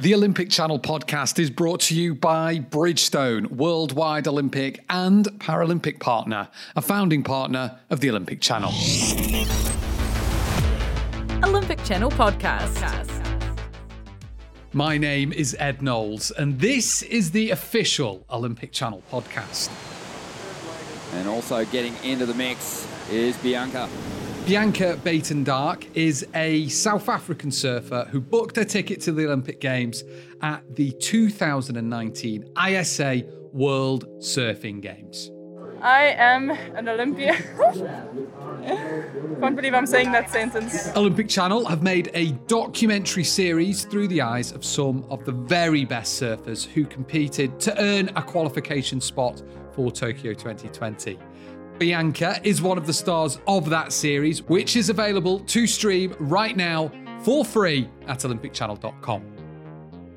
The Olympic Channel podcast is brought to you by Bridgestone, worldwide Olympic and Paralympic partner, a founding partner of the Olympic Channel. Olympic Channel podcast. My name is Ed Knowles, and this is the official Olympic Channel podcast. And also getting into the mix is Bianca. Bianca Buitendag is a South African surfer who booked her ticket to the Olympic Games at the 2019 ISA World Surfing Games. I am an Olympian. Can't believe I'm saying that sentence. Olympic Channel have made a documentary series through the eyes of some of the very best surfers who competed to earn a qualification spot for Tokyo 2020. Bianca is one of the stars of that series, which is available to stream right now for free at olympicchannel.com.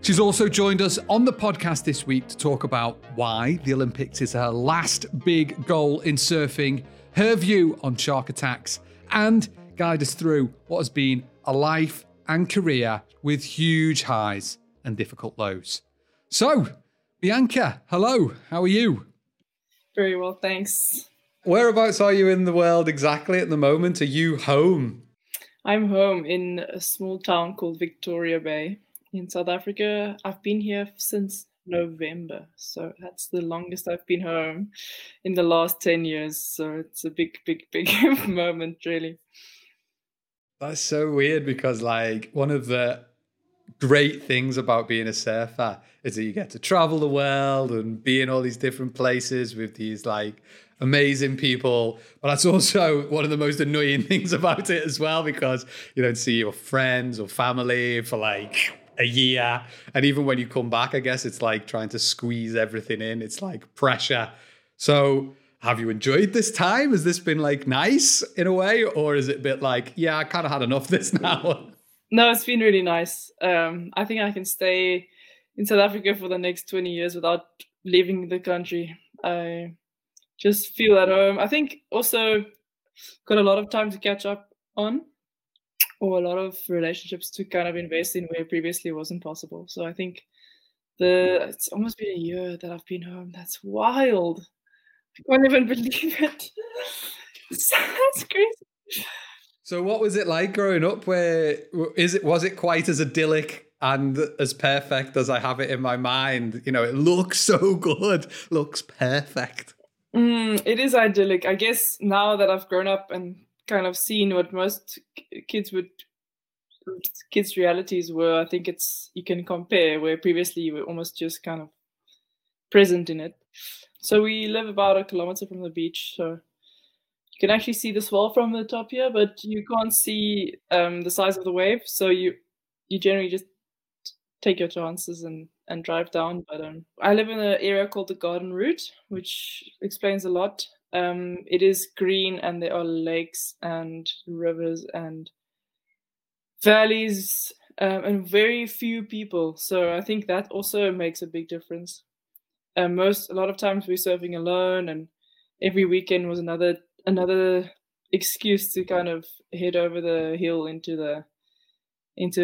She's also joined us on the podcast this week to talk about why the Olympics is her last big goal in surfing, her view on shark attacks, and guide us through what has been a life and career with huge highs and difficult lows. So, Bianca, hello, how are you? Very well, thanks. Whereabouts are you in the world exactly at the moment? Are you home? I'm home in a small town called Victoria Bay in South Africa. I've been here since November, so that's the longest I've been home in the last 10 years. So it's a big moment, really. That's so weird because, like, one of the great things about being a surfer is that you get to travel the world and be in all these different places with these, like, amazing people, but that's also one of the most annoying things about it as well, because you don't see your friends or family for like a year, and even when you come back, I guess it's like trying to squeeze everything in. It's like pressure. So have you enjoyed this time? Has this been like nice in a way, or is it a bit like, yeah, I kind of had enough of this now? No, it's been really nice. I think I can stay in South Africa for the next 20 years without leaving the country. I just feel at home. I think also got a lot of time to catch up on, or a lot of relationships to kind of invest in where previously wasn't possible. So I think it's almost been a year that I've been home. That's wild. I can't even believe it. That's crazy. So what was it like growing up? Was it quite as idyllic and as perfect as I have it in my mind? You know, it looks so good, looks perfect. It is idyllic. I guess now that I've grown up and kind of seen what most kids' realities were, I think you can compare where previously you were almost just kind of present in it. So we live about a kilometer from the beach, so you can actually see the swell from the top here, but you can't see the size of the wave. So you generally just take your chances and drive down. But I live in an area called the Garden Route, which explains a lot. It is green and there are lakes and rivers and valleys and very few people. So I think that also makes a big difference. A lot of times we're surfing alone, and every weekend was another excuse to kind of head over the hill into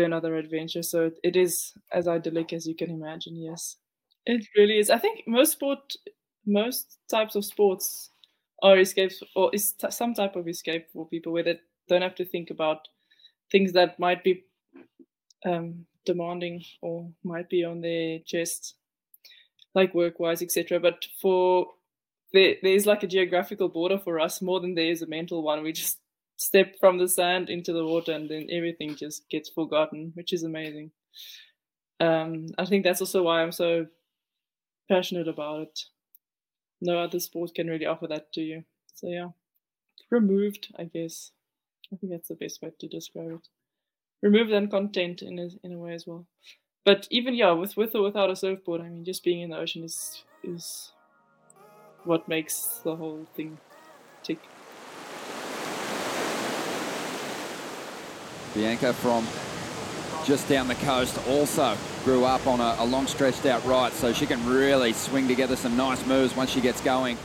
another adventure. So it is as idyllic as you can imagine. Yes, it really is. I think most types of sports are escapes, or is some type of escape for people where they don't have to think about things that might be demanding or might be on their chest, like work-wise, etc. But for there's like a geographical border for us more than there is a mental one. We just step from the sand into the water and then everything just gets forgotten, which is amazing. I think that's also why I'm so passionate about it. No other sport can really offer that to you. So yeah, removed, I guess. I think that's the best way to describe it. Removed and content in a way as well. But even, yeah, with or without a surfboard, I mean, just being in the ocean is what makes the whole thing tick. Bianca, from just down the coast, also grew up on a long stretched out right, so she can really swing together some nice moves once she gets going.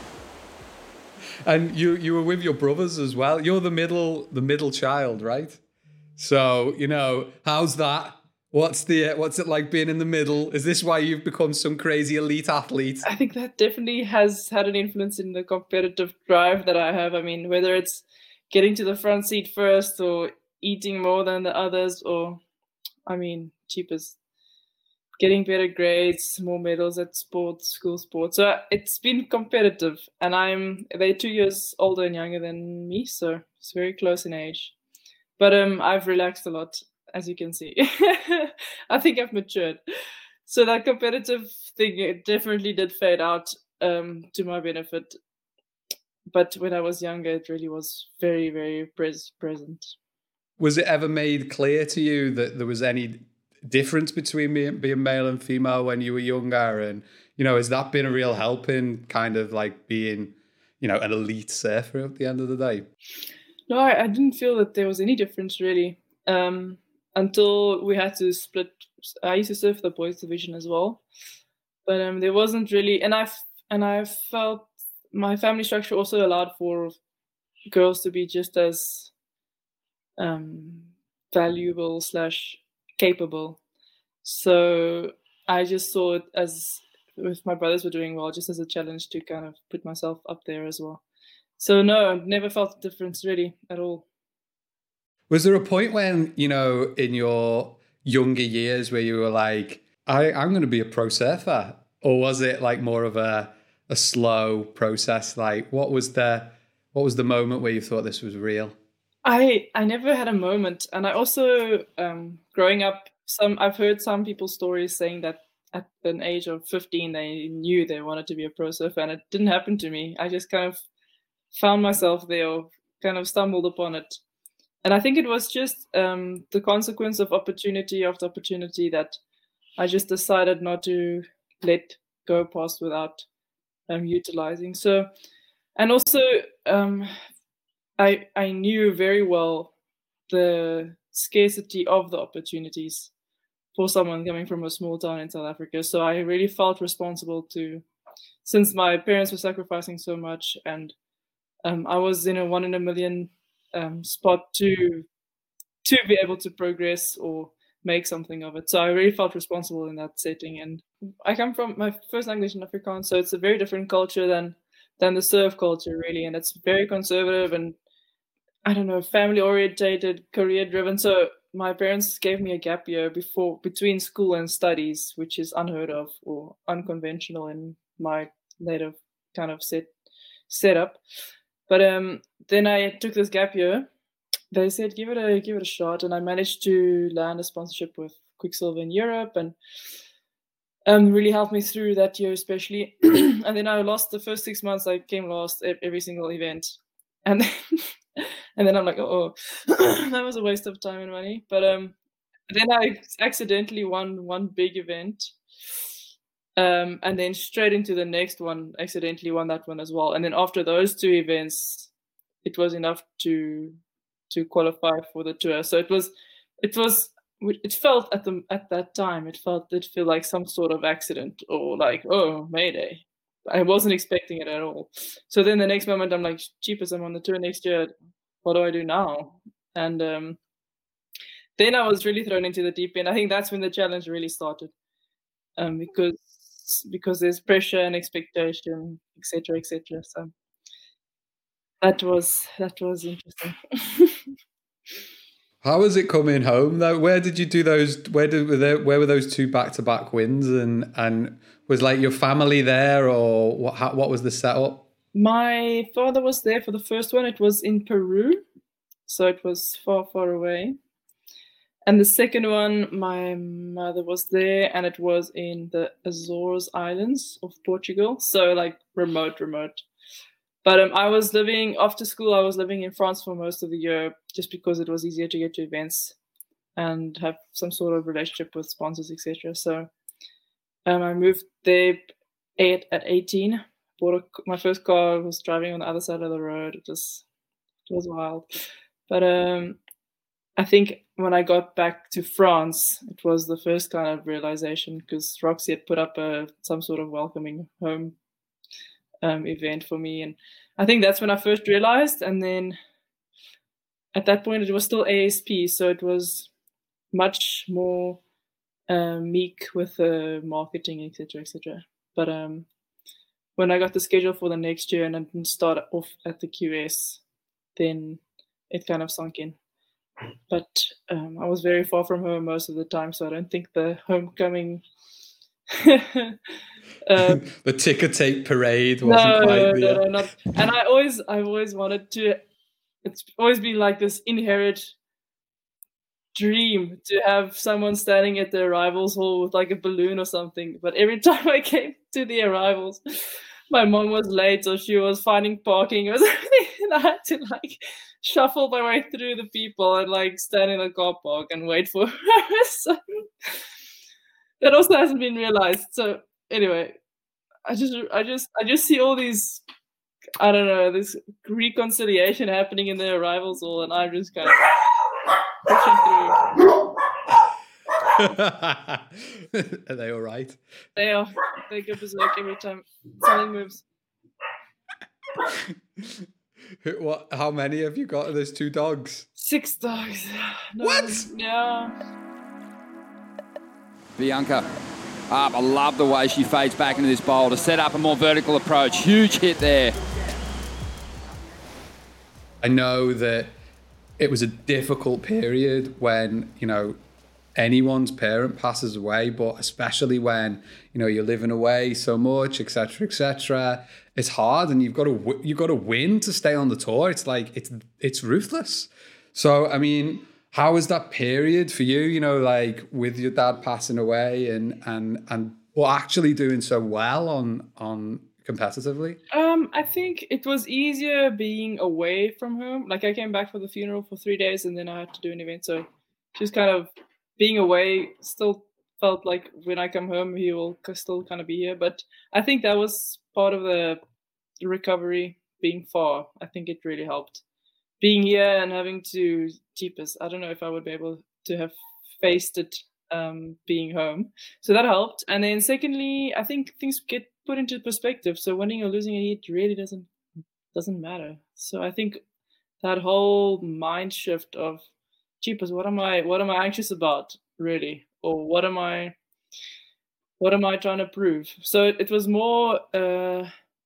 And you were with your brothers as well. You're the middle child, right? So, you know, how's that What's it like being in the middle? Is this why you've become some crazy elite athlete? I think that definitely has had an influence in the competitive drive that I have. I mean, whether it's getting to the front seat first or eating more than the others, or, I mean, cheapest, getting better grades, more medals at sports, school sports. So it's been competitive, and they're 2 years older and younger than me, so it's very close in age. But I've relaxed a lot, as you can see. I think I've matured. So that competitive thing, it definitely did fade out to my benefit. But when I was younger, it really was very, very present. Was it ever made clear to you that there was any difference between being male and female when you were younger? And, you know, has that been a real help in kind of like being, you know, an elite surfer at the end of the day? No, I didn't feel that there was any difference really until we had to split. I used to surf the boys division as well, but there wasn't really, and I felt my family structure also allowed for girls to be just as valuable / capable. So I just saw it as, if my brothers were doing well, just as a challenge to kind of put myself up there as well. So no, I've never felt the difference really at all. Was there a point when, you know, in your younger years where you were like, I'm going to be a pro surfer? Or was it like more of a slow process? Like what was the moment where you thought this was real? I never had a moment. And I also, growing up, I've heard some people's stories saying that at an age of 15, they knew they wanted to be a pro surfer, and it didn't happen to me. I just kind of found myself there, or kind of stumbled upon it. And I think it was just the consequence of opportunity after opportunity that I just decided not to let go past without utilizing. So, and also I knew very well the scarcity of the opportunities for someone coming from a small town in South Africa. So I really felt responsible to, since my parents were sacrificing so much, and I was in a 1 in a million spot to be able to progress or make something of it. So I really felt responsible in that setting. And I come from, my first language in Afrikaans, so it's a very different culture than the surf culture really, and it's very conservative and, I don't know, family orientated, career driven. So my parents gave me a gap year between school and studies, which is unheard of or unconventional in my native kind of setup. But then I took this gap year. They said, give it a shot. And I managed to land a sponsorship with Quicksilver in Europe, and really helped me through that year especially. And then I lost the first 6 months. I came last at every single event. And then, I'm like, that was a waste of time and money. But then I accidentally won one big event. And then straight into the next one, accidentally won that one as well. And then after those two events, it was enough to qualify for the tour. So it felt like some sort of accident, or like, oh, Mayday. I wasn't expecting it at all. So then the next moment I'm like, cheapest, I'm on the tour next year. What do I do now? And then I was really thrown into the deep end. I think that's when the challenge really started, because there's pressure and expectation, etc., etc. So that was interesting. How was it coming home though? Where did you do those? Where were those two back-to-back wins? And was like your family there, or what was the setup? My father was there for the first one. It was in Peru, so it was far, far away. And the second one, my mother was there, and it was in the Azores Islands of Portugal. So like remote. But after school, I was living in France for most of the year, just because it was easier to get to events and have some sort of relationship with sponsors, etc. So I moved there at 18. My first car, was driving on the other side of the road. It was wild. But I think when I got back to France, it was the first kind of realization, because Roxy had put up some sort of welcoming home event for me. And I think that's when I first realized. And then at that point, it was still ASP. So it was much more meek with the marketing, etc. But when I got the schedule for the next year and I didn't start off at the QS, then it kind of sunk in. But I was very far from home most of the time, so I don't think the homecoming the ticker tape parade wasn't quite there. No, not. And I've always wanted to. It's always been like this inherent dream to have someone standing at the arrivals hall with like a balloon or something. But every time I came to the arrivals, my mom was late, so she was finding parking or something, and I had to like shuffle my way through the people and like stand in a car park and wait for her. So that also hasn't been realized. So anyway, I just see all these, I don't know, this reconciliation happening in the arrivals hall, and I'm just kind of pushing through. Are they all right? They are. They go berserk every time something moves. What? How many have you got? There's 2 dogs. 6 dogs. No, what? Yeah. Bianca up. I love the way she fades back into this bowl to set up a more vertical approach. Huge hit there. I know that it was a difficult period when, you know, anyone's parent passes away, but especially when, you know, you're living away so much, etc. It's hard, and you've got to win to stay on the tour. It's like it's ruthless. So I mean, how was that period for you? You know, like with your dad passing away and well, actually doing so well on competitively. I think it was easier being away from home. Like I came back for the funeral for 3 days, and then I had to do an event, so just kind of. Being away still felt like when I come home, he will still kind of be here. But I think that was part of the recovery, being far. I think it really helped. Being here and having to jeepers, I don't know if I would be able to have faced it being home. So that helped. And then secondly, I think things get put into perspective. So winning or losing a heat really doesn't matter. So I think that whole mind shift of, jeepers, what am I anxious about really, or what am I trying to prove? So it was more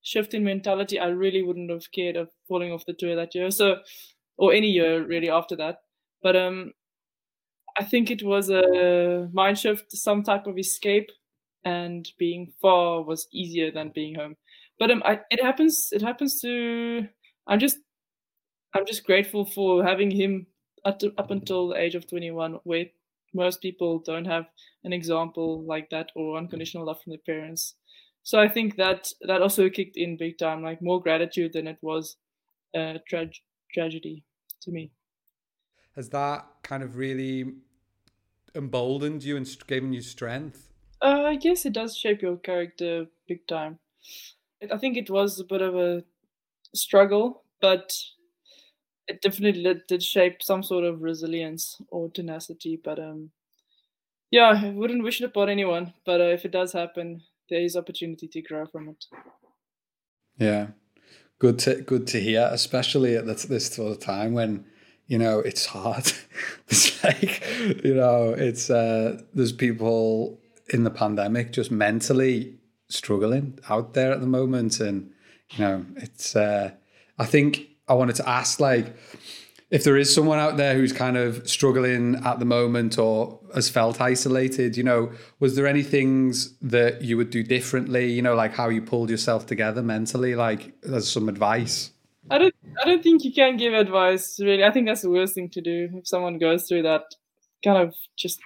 shift in mentality. I really wouldn't have cared of falling off the tour that year, so, or any year really after that, but I think it was a mind shift, some type of escape, and being far was easier than being home. But it happens to, I'm just grateful for having him up until the age of 21, where most people don't have an example like that or unconditional love from their parents. So I think that also kicked in big time, like more gratitude than it was tragedy to me. Has that kind of really emboldened you and given you strength? I guess it does shape your character big time. I think it was a bit of a struggle, but it definitely did shape some sort of resilience or tenacity, but yeah, I wouldn't wish it upon anyone. But if it does happen, there is opportunity to grow from it. Yeah, good to hear, especially at this sort of time when, you know, it's hard. It's like, you know, it's there's people in the pandemic just mentally struggling out there at the moment, and you know, it's I think. I wanted to ask, like, if there is someone out there who's kind of struggling at the moment or has felt isolated, you know, was there any things that you would do differently, you know, like how you pulled yourself together mentally, like as some advice? I don't think you can give advice, really. I think that's the worst thing to do. If someone goes through that, kind of just,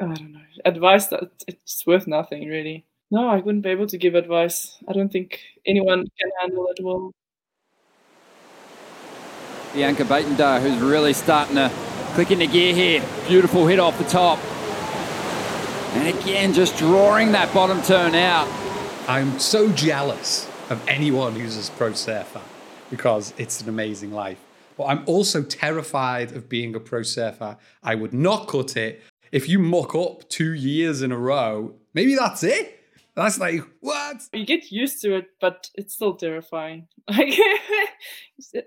I don't know, advice that it's worth nothing, really. No, I wouldn't be able to give advice. I don't think anyone can handle it well. Bianca Buitendag, who's really starting to click into gear here. Beautiful hit off the top. And again, just drawing that bottom turn out. I'm so jealous of anyone who's a pro surfer because it's an amazing life. But I'm also terrified of being a pro surfer. I would not cut it. If you muck up 2 years in a row, maybe that's it. That's like, what? You get used to it, but it's still terrifying. Like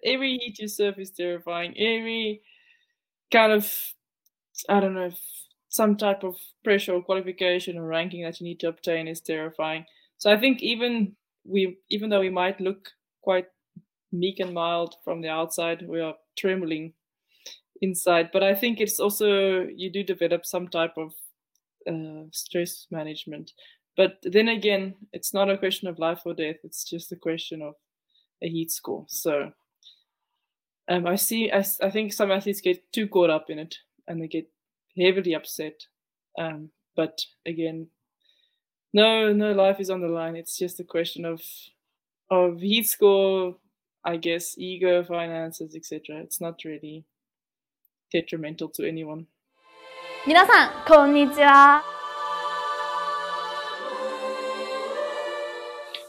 every heat you surf is terrifying. Every kind of, I don't know, some type of pressure or qualification or ranking that you need to obtain is terrifying. So I think even though we might look quite meek and mild from the outside, we are trembling inside. But I think it's also, you do develop some type of stress management. But then again, it's not a question of life or death. It's just a question of a heat score. So I think some athletes get too caught up in it and they get heavily upset. But again, no life is on the line. It's just a question of heat score, I guess, ego, finances, etc. It's not really detrimental to anyone. 皆さん、 こんにちは.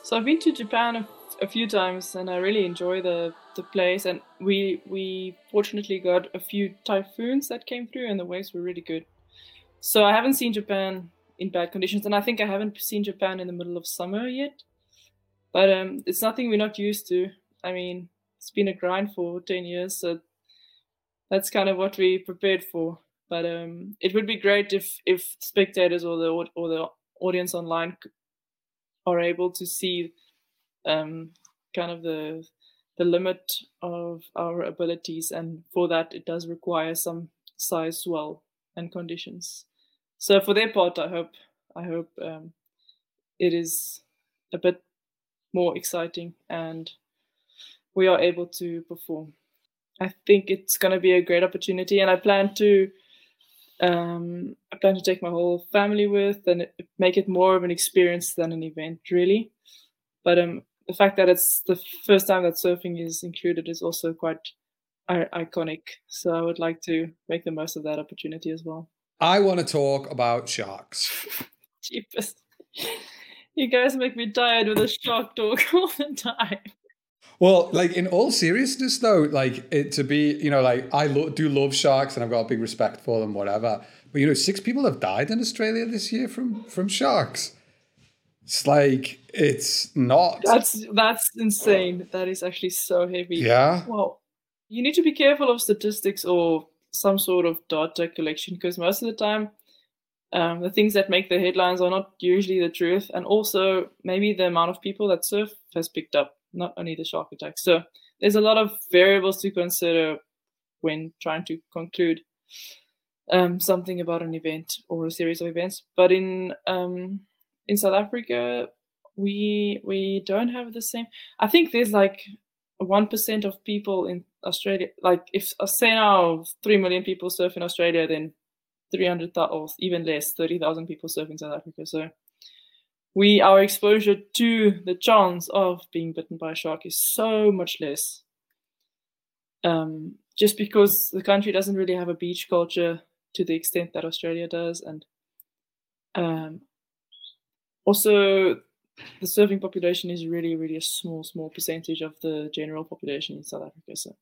So I've been to Japan a few times and I really enjoy the place, and we fortunately got a few typhoons that came through and the waves were really good. So I haven't seen Japan in bad conditions, and I think I haven't seen Japan in the middle of summer yet. But it's nothing we're not used to. I mean, it's been a grind for 10 years, so that's kind of what we prepared for. But it would be great if spectators or the audience online are able to see kind of the limit of our abilities, and for that it does require some size, swell, and conditions. So for their part, I hope it is a bit more exciting and we are able to perform. I think it's going to be a great opportunity, and I plan to take my whole family with and make it more of an experience than an event, really. But the fact that it's the first time that surfing is included is also quite iconic. So I would like to make the most of that opportunity as well. I want to talk about sharks. Jeepers. You guys make me tired with a shark talk all the time. Well, like, in all seriousness, though, like, I do love sharks and I've got a big respect for them, whatever. But, 6 people have died in Australia this year from sharks. It's like, it's not. That's insane. That is actually so heavy. Yeah. Well, you need to be careful of statistics or some sort of data collection, because most of the time the things that make the headlines are not usually the truth. And also maybe the amount of people that surf has picked up, not only the shark attack. So there's a lot of variables to consider when trying to conclude something about an event or a series of events. But in South Africa, we don't have the same. I think there's like 1% of people in Australia. Like, if say now 3 million people surf in Australia, then 300,000 or even less, 30,000 people surf in South Africa. So our exposure to the chance of being bitten by a shark is so much less. Just because the country doesn't really have a beach culture to the extent that Australia does. And also the surfing population is really, really a small percentage of the general population in South Africa. So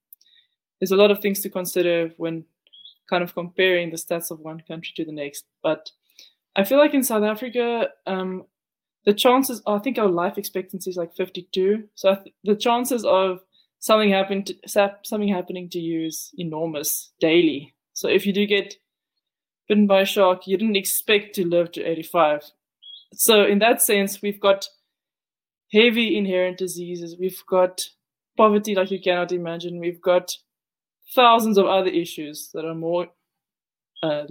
there's a lot of things to consider when kind of comparing the stats of one country to the next. But I feel like in South Africa, the chances, I think our life expectancy is like 52. So the chances of something happening to you is enormous daily. So if you do get bitten by a shark, you didn't expect to live to 85. So in that sense, we've got heavy inherent diseases. We've got poverty like you cannot imagine. We've got thousands of other issues that are more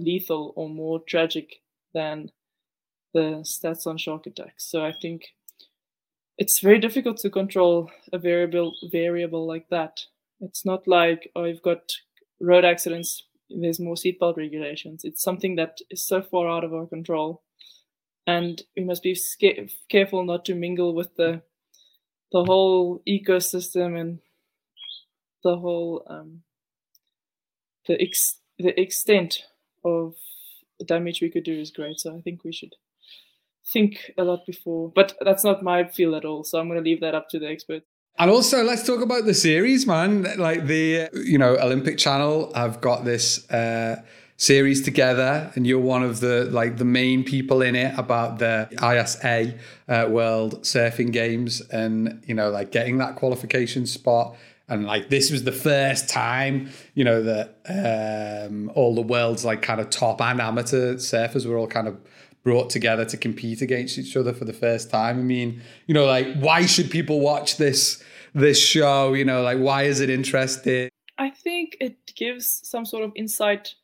lethal or more tragic than the stats on shark attacks. So I think it's very difficult to control a variable like that. It's not like, oh, you've got road accidents, there's more seatbelt regulations. It's something that is so far out of our control, and we must be careful not to mingle with the whole ecosystem and the whole the extent of the damage we could do is great. So I think we should think a lot before, but that's not my field at all, so I'm going to leave that up to the experts. And also, let's talk about the series, man. Like, the Olympic Channel have got this series together, and you're one of the main people in it, about the ISA World Surfing Games, and getting that qualification spot And like, this was the first time, you know, that all the world's like kind of top and amateur surfers were all kind of brought together to compete against each other for the first time. I mean, you know, like, why should people watch this show? You know, like, why is it interesting? I think it gives some sort of insight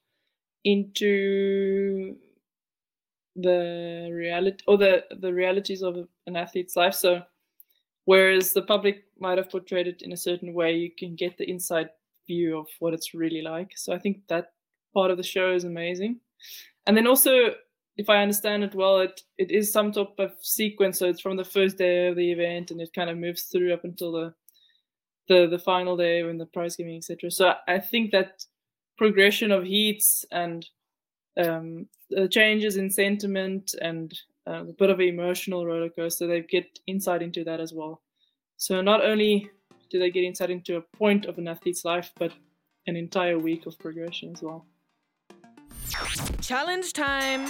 into the reality or the realities of an athlete's life. So whereas the public might have portrayed it in a certain way, you can get the inside view of what it's really like. So I think that part of the show is amazing. And then also, if I understand it well, it is some type of sequence. So it's from the first day of the event, and it kind of moves through up until the final day when the prize giving, etc. So I think that progression of heats and the changes in sentiment and a bit of an emotional roller coaster, they get insight into that as well. So not only do they get insight into a point of an athlete's life, but an entire week of progression as well. Challenge time.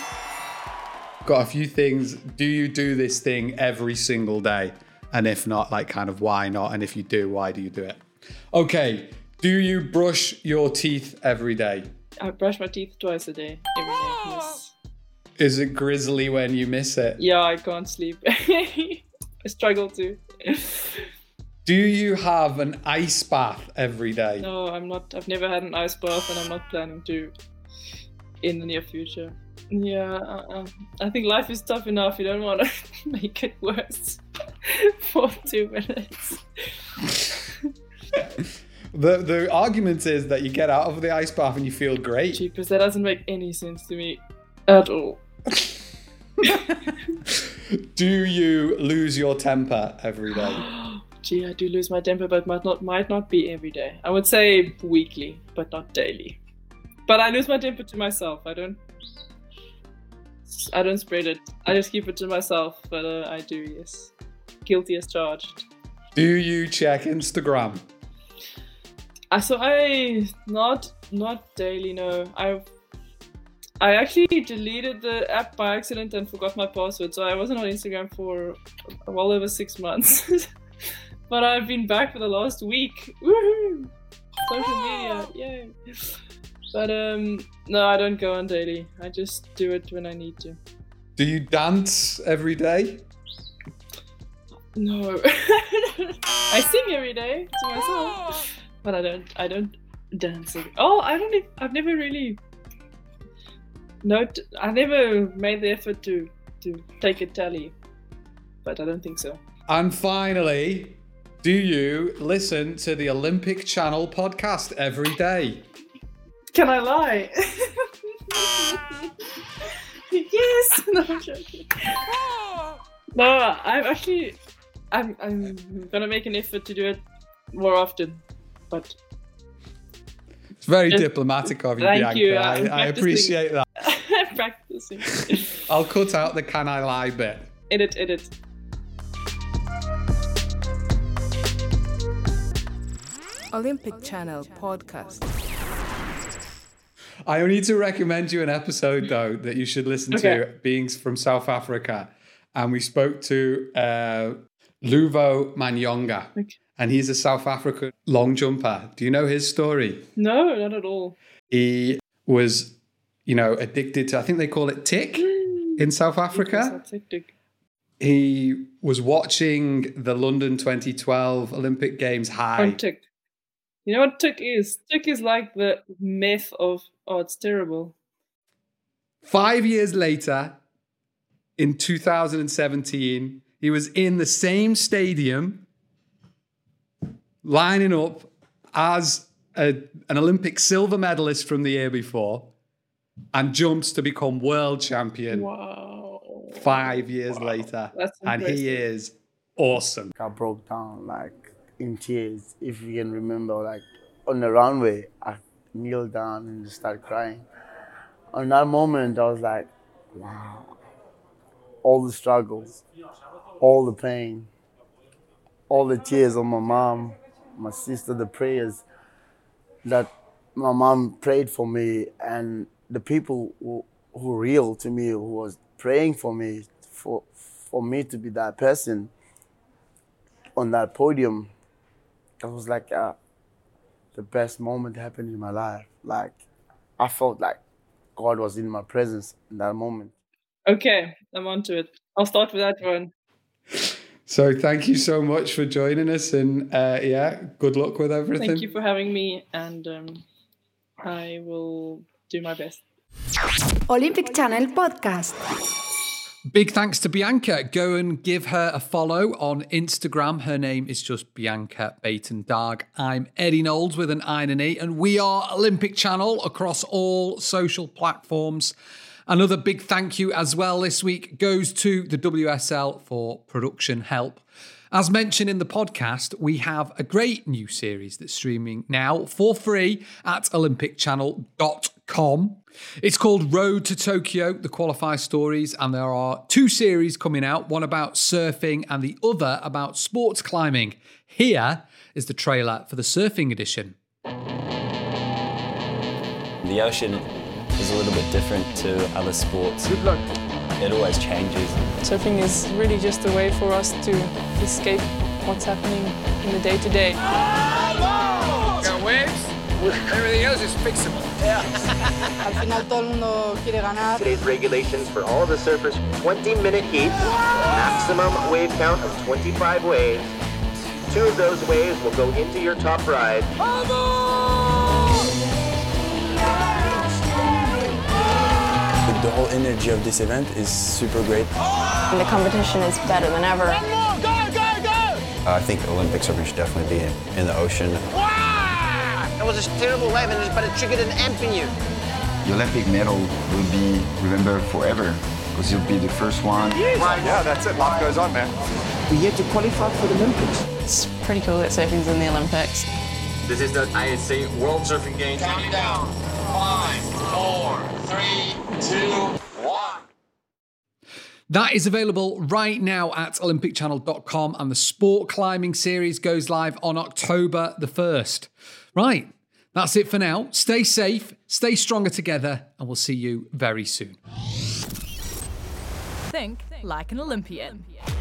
Got a few things. Do you do this thing every single day? And if not, like, kind of why not? And if you do, why do you do it? Okay. Do you brush your teeth every day? I brush my teeth twice a day. Every day, yes. Is it grisly when you miss it? Yeah, I can't sleep. I struggle to. Do you have an ice bath every day? No, I'm not. I've never had an ice bath, and I'm not planning to in the near future. Yeah, I think life is tough enough. You don't want to make it worse for 2 minutes. The argument is that you get out of the ice bath and you feel great. Because that doesn't make any sense to me at all. Do you lose your temper every day? Gee, I do lose my temper, but might not be every day. I would say weekly, but not daily. But I lose my temper to myself. I don't spread it. I just keep it to myself, but I do, yes. Guilty as charged. Do you check Instagram? Not daily, no. I actually deleted the app by accident and forgot my password, so I wasn't on Instagram for well over 6 months. But I've been back for the last week. Woohoo! Social media, yay! But no, I don't go on daily. I just do it when I need to. Do you dance every day? No. I sing every day to myself. But I don't dance. I've never really. No, I never made the effort to take a tally, but I don't think so. And finally, do you listen to the Olympic Channel podcast every day? Can I lie? Yes. No, I'm joking. No, I'm gonna make an effort to do it more often. But it's very diplomatic of you, Bianca. You. I appreciate that. I'm practicing. I'll cut out the can I lie bit. Edit. Olympic Channel podcast. I need to recommend you an episode, though, that you should listen to, being from South Africa. And we spoke to Luvo Manyonga. Okay. And he's a South African long jumper. Do you know his story? No, not at all. He was, addicted to, I think they call it tick in South Africa. He was watching the London 2012 Olympic Games high. On Tuk. You know what Tuk is? Tuk is like the myth of, it's terrible. 5 years later, in 2017, he was in the same stadium lining up as an Olympic silver medalist from the year before and jumps to become world champion. Wow. 5 years later. That's impressive. And he is awesome. I broke down like in tears, if you can remember, like on the runway, I kneeled down and just started crying. On that moment, I was like, wow. All the struggles, all the pain, all the tears of my mom, my sister, the prayers that my mom prayed for me, and the people who real to me, who was praying for me, for me to be that person on that podium, It was like the best moment happened in my life. Like, I felt like God was in my presence in that moment. Okay, I'm on to it. I'll start with that one. So thank you so much for joining us, and yeah, good luck with everything. Thank you for having me, and I will do my best. Olympic Channel Podcast. Big thanks to Bianca. Go and give her a follow on Instagram. Her name is just Bianca Buitendag. I'm Eddie Knowles with an I and an E, and we are Olympic Channel across all social platforms. Another big thank you as well this week goes to the WSL for production help. As mentioned in the podcast, we have a great new series that's streaming now for free at olympicchannel.com. It's called Road to Tokyo, The Qualify Stories, and there are two series coming out, one about surfing and the other about sports climbing. Here is the trailer for the surfing edition. The ocean is a little bit different to other sports. Good luck. It always changes. Surfing is really just a way for us to escape what's happening in the day-to-day. Oh, got waves. Everything else is fixable. Yeah. Al final, todo el mundo quiere ganar. Today's regulations for all the surfers: 20-minute heats, maximum wave count of 25 waves. Two of those waves will go into your top ride. The whole energy of this event is super great. And the competition is better than ever. Go, go, go! I think Olympic surfing should definitely be in the ocean. Wow! It was a terrible wave, but it triggered an amp in you. The Olympic medal will be remembered forever, because you'll be the first one. Yes. Right, yeah, that's it. Life goes on, man. We're yet to qualify for the Olympics. It's pretty cool that surfing's in the Olympics. This is the ISA World Surfing Games. Counting down. 5, 4, 3, 2, 1. That is available right now at olympicchannel.com, and the sport climbing series goes live on October the 1st. Right, that's it for now. Stay safe, stay stronger together, and we'll see you very soon. Think like an Olympian.